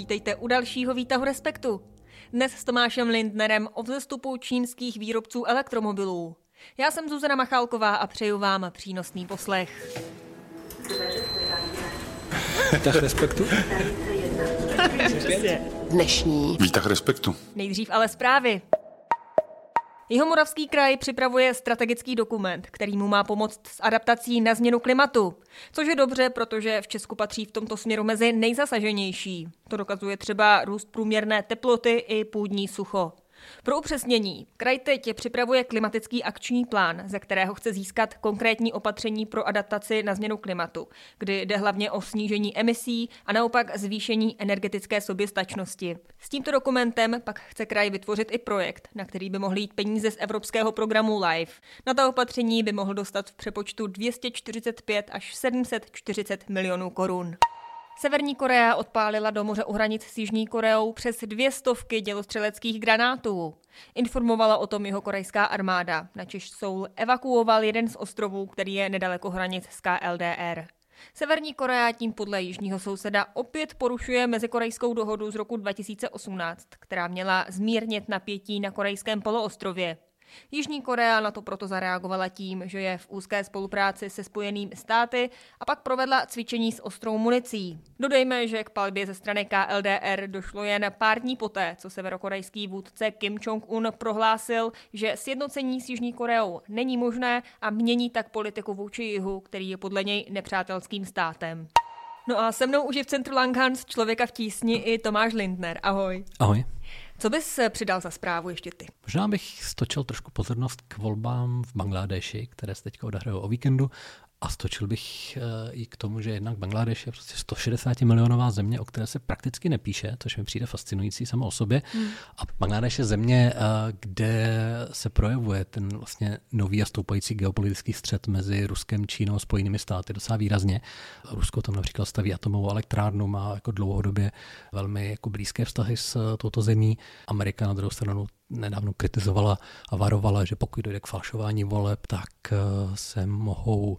Vítejte u dalšího výtahu Respektu. Dnes s Tomášem Lindnerem o vzestupu čínských výrobců elektromobilů. Já jsem Zuzana Machálková a přeju vám přínosný poslech. Výtah Respektu? Dnešní Výtah Respektu. Nejdřív ale zprávy. Jihomoravský kraj připravuje strategický dokument, který mu má pomoct s adaptací na změnu klimatu. Což je dobře, protože v Česku patří v tomto směru mezi nejzasaženější. To dokazuje třeba růst průměrné teploty i půdní sucho. Pro upřesnění, kraj teď připravuje klimatický akční plán, ze kterého chce získat konkrétní opatření pro adaptaci na změnu klimatu, kdy jde hlavně o snížení emisí a naopak zvýšení energetické soběstačnosti. S tímto dokumentem pak chce kraj vytvořit i projekt, na který by mohly jít peníze z evropského programu LIFE. Na ta opatření by mohl dostat v přepočtu 245 až 740 milionů korun. Severní Korea odpálila do moře u hranic s Jižní Koreou přes 200 dělostřeleckých granátů. Informovala o tom jihokorejská armáda, načež Soul evakuoval jeden z ostrovů, který je nedaleko hranic s KLDR. Severní Korea tím podle jižního souseda opět porušuje mezikorejskou dohodu z roku 2018, která měla zmírnit napětí na korejském poloostrově. Jižní Korea na to proto zareagovala tím, že je v úzké spolupráci se Spojenými státy a pak provedla cvičení s ostrou municí. Dodejme, že k palbě ze strany KLDR došlo jen pár dní poté, co severokorejský vůdce Kim Jong-un prohlásil, že sjednocení s Jižní Koreou není možné a mění tak politiku vůči jihu, který je podle něj nepřátelským státem. No a se mnou už je v centru Langhans Člověka v tísni i Tomáš Lindner. Ahoj. Ahoj. Co bys přidal za zprávu ještě ty? Možná bych stočil trošku pozornost k volbám v Bangladeši, které se teď odehrajou o víkendu, a stočil bych i k tomu, že jednak Bangladeš je prostě 160 milionová země, o které se prakticky nepíše, což mi přijde fascinující samo o sobě. A Bangladeš je země, kde se projevuje ten vlastně nový a stoupající geopolitický střet mezi Ruskem, Čínou a Spojenými státy docela výrazně. Rusko tam například staví atomovou elektrárnu, má jako dlouhodobě velmi jako blízké vztahy s touto zemí. Amerika na druhou stranu nedávno kritizovala a varovala, že pokud dojde k falšování voleb, tak se mohou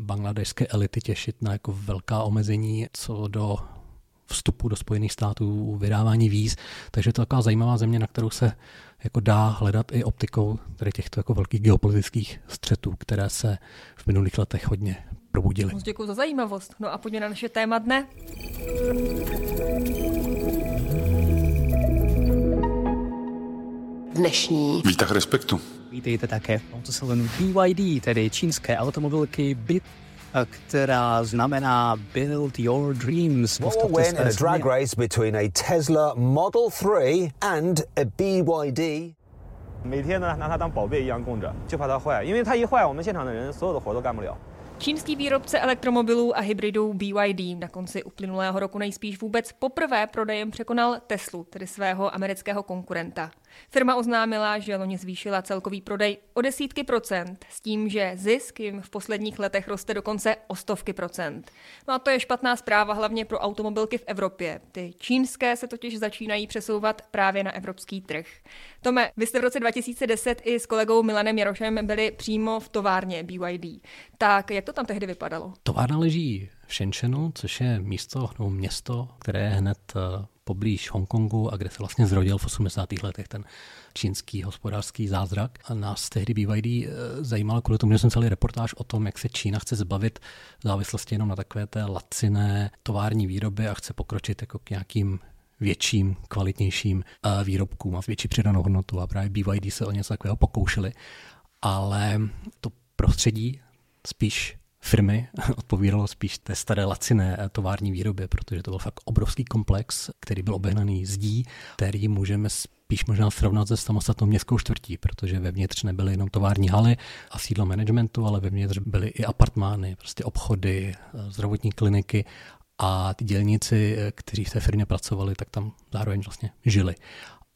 bangladešské elity těšit na jako velká omezení co do vstupu do Spojených států, vydávání víz. Takže to je taková zajímavá země, na kterou se jako dá hledat i optikou tady těchto jako velkých geopolitických střetů, které se v minulých letech hodně probudily. Moc děkuji za zajímavost. No a pojďme na naše téma dne. Dnešní Výtah Respektu. Vítejte také v autosalonu BYD, tedy čínské automobilky BYD, která znamená Build Your Dreams. Win in a drag race between a Tesla Model 3 and a BYD. 每天拿它当宝贝一样供着, 就怕它坏, 因为它一坏, 我们现场的人所有的活都干不了。 Čínský výrobce elektromobilů a hybridů BYD na konci uplynulého roku nejspíš vůbec poprvé prodejem překonal Teslu, tedy svého amerického konkurenta. Firma oznámila, že loni zvýšila celkový prodej o 10%, s tím, že zisk jim v posledních letech roste dokonce o 100%. No a to je špatná zpráva hlavně pro automobilky v Evropě. Ty čínské se totiž začínají přesouvat právě na evropský trh. Tome, vy jste v roce 2010 i s kolegou Milanem Jarošem byli přímo v továrně BYD. Tak jak to tam tehdy vypadalo? Továrna leží v Shenzhenu, což je místo nebo město, které je hned poblíž Hongkongu a kde se vlastně zrodil v 80. letech ten čínský hospodářský zázrak. A nás tehdy BYD zajímalo kvůli tomu, že jsem celý reportáž o tom, jak se Čína chce zbavit závislosti jenom na takové té laciné tovární výrobě a chce pokročit jako k nějakým větším, kvalitnějším výrobkům a větší přidanou hodnotu. A právě BYD se o něco takového pokoušeli. Ale to prostředí spíš firmy odpovídalo spíš té staré laciné tovární výrobě, protože to byl fakt obrovský komplex, který byl obehnaný zdí, který můžeme spíš možná srovnat se samostatnou městskou čtvrtí, protože vevnitř nebyly jenom tovární haly a sídlo managementu, ale vevnitř byly i apartmány, prostě obchody, zdravotní kliniky a ty dělníci, kteří v té firmě pracovali, tak tam zároveň vlastně žili.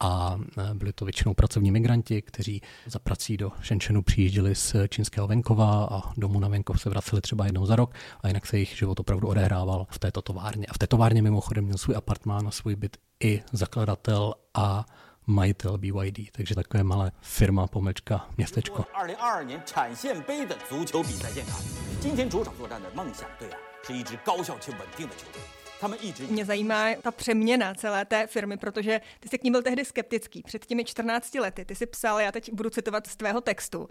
A byli to většinou pracovní migranti, kteří za prací do Shenzhenu přijížděli z čínského venkova a domů na venkov se vraceli třeba jednou za rok a jinak se jejich život opravdu odehrával v této továrně. A v té továrně mimochodem měl svůj apartmán a svůj byt i zakladatel a majitel BYD, takže takové malé firma, pomlčka, městečko. 2022年产线杯的足球比赛现场，今天主场作战的梦想队啊，是一支高效且稳定的球队。Mě zajímá ta přeměna celé té firmy, protože ty jsi k ní byl tehdy skeptický. Před těmi 14 lety ty jsi psal, já teď budu citovat z tvého textu: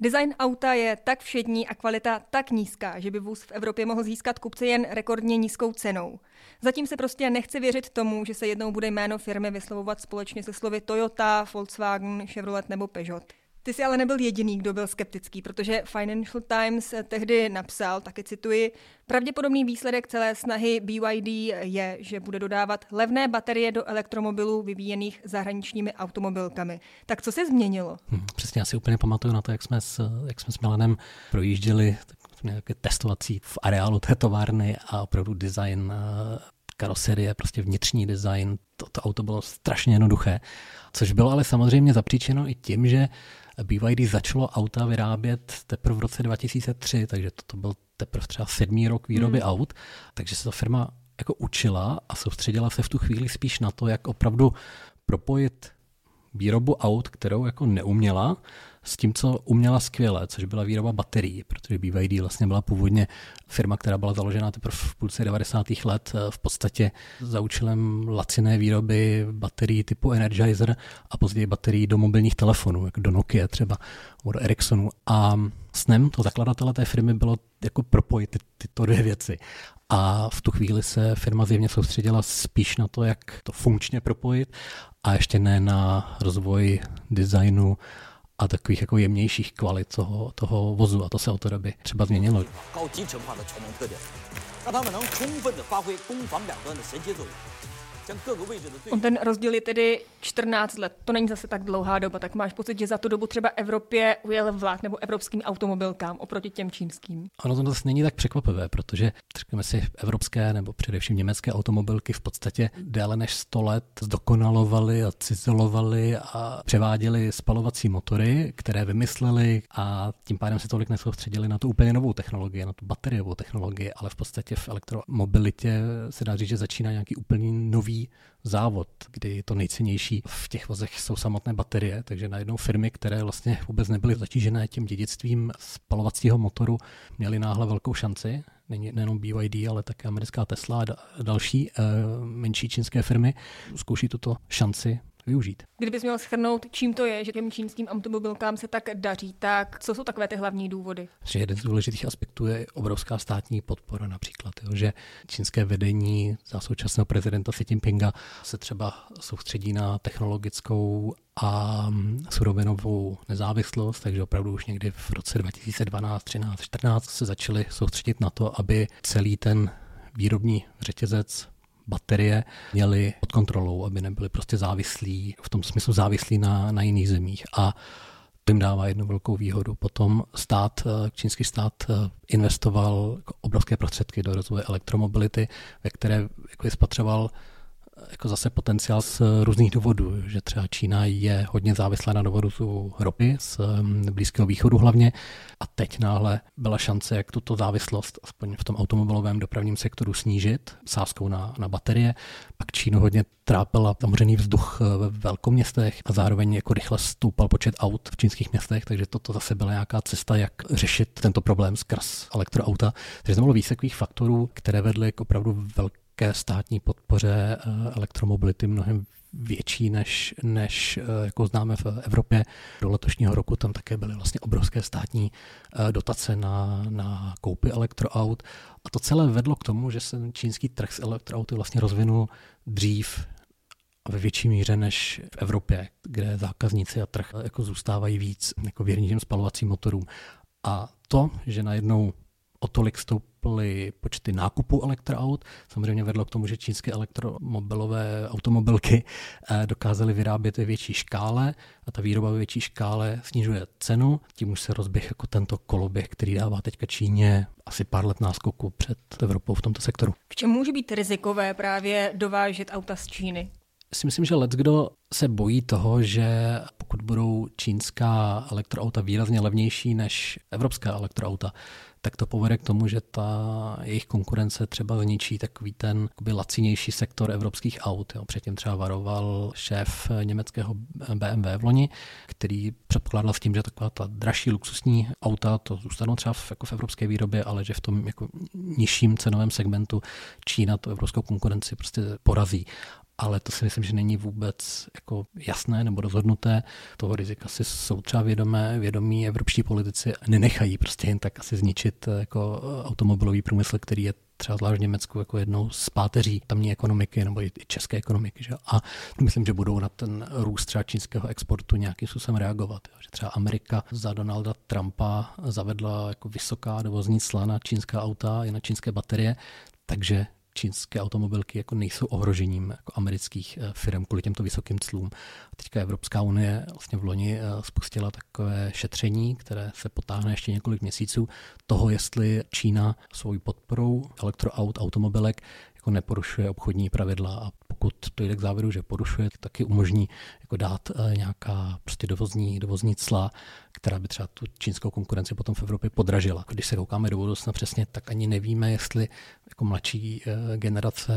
design auta je tak všední a kvalita tak nízká, že by vůz v Evropě mohl získat kupce jen rekordně nízkou cenou. Zatím se prostě nechci věřit tomu, že se jednou bude jméno firmy vyslovovat společně se slovy Toyota, Volkswagen, Chevrolet nebo Peugeot. Ty jsi ale nebyl jediný, kdo byl skeptický, protože Financial Times tehdy napsal, taky cituji: pravděpodobný výsledek celé snahy BYD je, že bude dodávat levné baterie do elektromobilů vyvíjených zahraničními automobilkami. Tak co se změnilo? Přesně, já si úplně pamatuju na to, jak jsme s Milanem projížděli nějaké testovací v areálu té továrny a opravdu design karoserie, prostě vnitřní design, to auto bylo strašně jednoduché, což bylo ale samozřejmě zapříčeno i tím, že BYD začalo auta vyrábět teprve v roce 2003, takže to byl teprve třeba 7. rok výroby aut, takže se ta firma jako učila a soustředila se v tu chvíli spíš na to, jak opravdu propojit výrobu aut, kterou jako neuměla, s tím, co uměla skvěle, což byla výroba baterií, protože BYD vlastně byla původně firma, která byla založena teprve v půlce 90. let v podstatě za účelem laciné výroby baterií typu Energizer a později baterií do mobilních telefonů, jako do Nokia třeba, nebo do Ericssonu. A snem toho zakladatele té firmy bylo jako propojit tyto dvě věci. A v tu chvíli se firma zjevně soustředila spíš na to, jak to funkčně propojit a ještě ne na rozvoj designu a takových jako jemnějších kvalit toho vozu, a to se od té doby třeba změnilo. Ten rozdíl je tedy 14 let, to není zase tak dlouhá doba, tak máš pocit, že za tu dobu třeba Evropě ujel vlak nebo evropským automobilkám oproti těm čínským? Ano, to zase není tak překvapivé, protože řekněme si, evropské nebo především německé automobilky v podstatě déle než 100 let zdokonalovaly a cizelovaly a převáděly spalovací motory, které vymysleli, a tím pádem se tolik nesoustředili na tu úplně novou technologii, na tu bateriovou technologii, ale v podstatě v elektromobilitě se dá říct, že začíná nějaký úplně nový závod, kdy to nejcennější v těch vozech jsou samotné baterie, takže najednou firmy, které vlastně vůbec nebyly zatížené tím dědictvím spalovacího motoru, měly náhle velkou šanci. Není nejenom BYD, ale také americká Tesla a další menší čínské firmy zkouší tuto šanci využít. Kdybys měl shrnout, čím to je, že těm čínským automobilkám se tak daří, tak co jsou takové ty hlavní důvody? Že jeden z důležitých aspektů je obrovská státní podpora například, jo, že čínské vedení za současného prezidenta Xi Jinpinga se třeba soustředí na technologickou a surovinovou nezávislost, takže opravdu už někdy v roce 2012, 13, 14 se začali soustředit na to, aby celý ten výrobní řetězec baterie měly pod kontrolou, aby nebyly prostě závislí, v tom smyslu závislí na jiných zemích. A to jim dává jednu velkou výhodu. Potom čínský stát investoval obrovské prostředky do rozvoje elektromobility, ve které jako spatřoval jako zase potenciál z různých důvodů, že třeba Čína je hodně závislá na dovozu ropy z Blízkého východu hlavně, a teď náhle byla šance, jak tuto závislost aspoň v tom automobilovém dopravním sektoru snížit sázkou na baterie. Pak Čínu hodně trápila zamřený vzduch ve velkoměstech a zároveň jako rychle stoupal počet aut v čínských městech, takže toto zase byla nějaká cesta, jak řešit tento problém skrz elektroauta. Takže to bylo víc takových faktorů, které vedly k opravdu velké státní podpoře elektromobility mnohem větší, než jako známe v Evropě. Do letošního roku tam také byly vlastně obrovské státní dotace na koupy elektroaut. A to celé vedlo k tomu, že se čínský trh s elektroauty vlastně rozvinul dřív a ve větší míře než v Evropě, kde zákazníci a trh jako zůstávají víc jako věrní těm spalovacím motorům. A to, že najednou o tolik stouply počty nákupů elektroaut, samozřejmě vedlo k tomu, že čínské elektromobilové automobilky dokázaly vyrábět ve větší škále a ta výroba ve větší škále snižuje cenu. Tím už se rozběh jako tento koloběh, který dává teďka Číně asi pár let náskoku před Evropou v tomto sektoru. V čem může být rizikové právě dovážet auta z Číny? Si myslím, že leckdo se bojí toho, že pokud budou čínská elektroauta výrazně levnější než evropská elektroauta, tak to povede k tomu, že ta jejich konkurence třeba zničí takový ten lacinější sektor evropských aut. Jo. Předtím třeba varoval šéf německého BMW v loni, který předpokládal s tím, že taková ta dražší luxusní auta to zůstanou třeba v evropské výrobě, ale že v tom jako nižším cenovém segmentu Čína tu evropskou konkurenci prostě porazí. Ale to si myslím, že není vůbec jako jasné nebo rozhodnuté. Toho rizika si jsou třeba vědomí evropští politici nenechají prostě jen tak asi zničit jako automobilový průmysl, který je třeba zvlášť v Německu jako jednou z páteří tamní ekonomiky nebo i české ekonomiky. Že? A myslím, že budou na ten růst třeba čínského exportu nějakým způsobem reagovat. Jo? Že třeba Amerika za Donalda Trumpa zavedla jako vysoká dovozní cla na čínská auta i na čínské baterie, takže čínské automobilky jako nejsou ohrožením jako amerických firm kvůli těmto vysokým clům. A teďka Evropská unie vlastně v loni spustila takové šetření, které se potáhne ještě několik měsíců, toho, jestli Čína svou podporou elektroaut, automobilek jako neporušuje obchodní pravidla a pokud to jde k závěru, že porušuje, taky umožní jako dát nějaká prostě dovozní cla, která by třeba tu čínskou konkurenci potom v Evropě podražila. Když se koukáme do budoucna přesně, tak ani nevíme, jestli jako mladší generace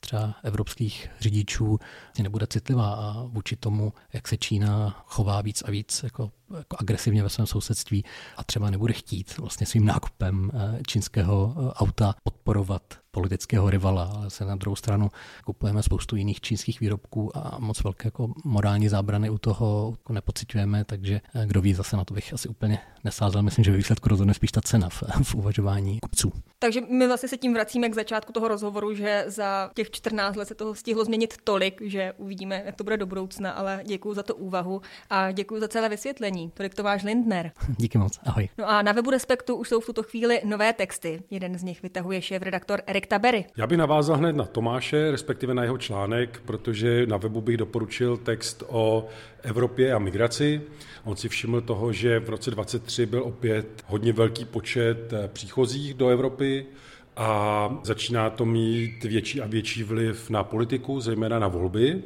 třeba evropských řidičů nebude citlivá a vůči tomu, jak se Čína chová víc a víc jako agresivně ve svém sousedství a třeba nebude chtít vlastně svým nákupem čínského auta podporovat politického rivala, ale se na druhou stranu kupujeme spoustu jiných čínských výrobků a moc velké jako morální zábrany u toho nepociťujeme, takže kdo ví, zase na to bych asi úplně nesázal. Myslím, že ve výsledku rozhodne spíš ta cena v uvažování kupců. Takže my vlastně se tím vracíme k začátku toho rozhovoru, že za těch 14 let se toho stihlo změnit tolik, že uvidíme, jak to bude do budoucna, ale děkuji za to úvahu a děkuji za celé vysvětlení. Tolik Tomáš Lindner. Díky moc. Ahoj. No a na webu Respektu už jsou v tuto chvíli nové texty. Jeden z nich vytahuje šéfredaktor Erik Tabery. Já bych navázal hned na Tomáše, respektive na jeho článek, protože na webu bych doporučil text o Evropě a migraci. On si všiml toho, že v roce 2023 byl opět hodně velký počet příchozích do Evropy a začíná to mít větší a větší vliv na politiku, zejména na volby.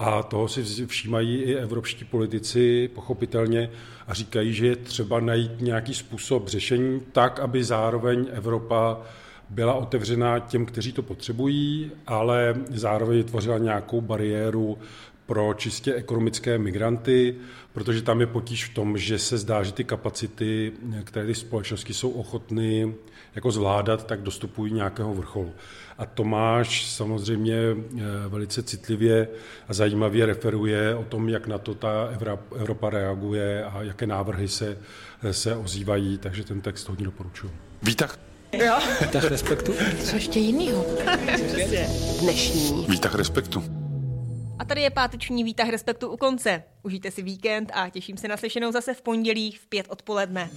A toho si všímají i evropští politici, pochopitelně, a říkají, že je třeba najít nějaký způsob řešení tak, aby zároveň Evropa byla otevřená těm, kteří to potřebují, ale zároveň tvořila nějakou bariéru pro čistě ekonomické migranty, protože tam je potíž v tom, že se zdá, že ty kapacity, které ty společnosti jsou ochotny jako zvládat, tak dostupují nějakého vrcholu. A Tomáš samozřejmě velice citlivě a zajímavě referuje o tom, jak na to ta Evropa reaguje a jaké návrhy se ozývají, takže ten text hodně doporučuji. Výtah. Jo. Výtah Respektu. Co ještě jinýho? Dnešní. Výtah Respektu. A tady je páteční Výtah Respektu u konce. Užijte si víkend a těším se na slyšenou zase v pondělí v 5 odpoledne.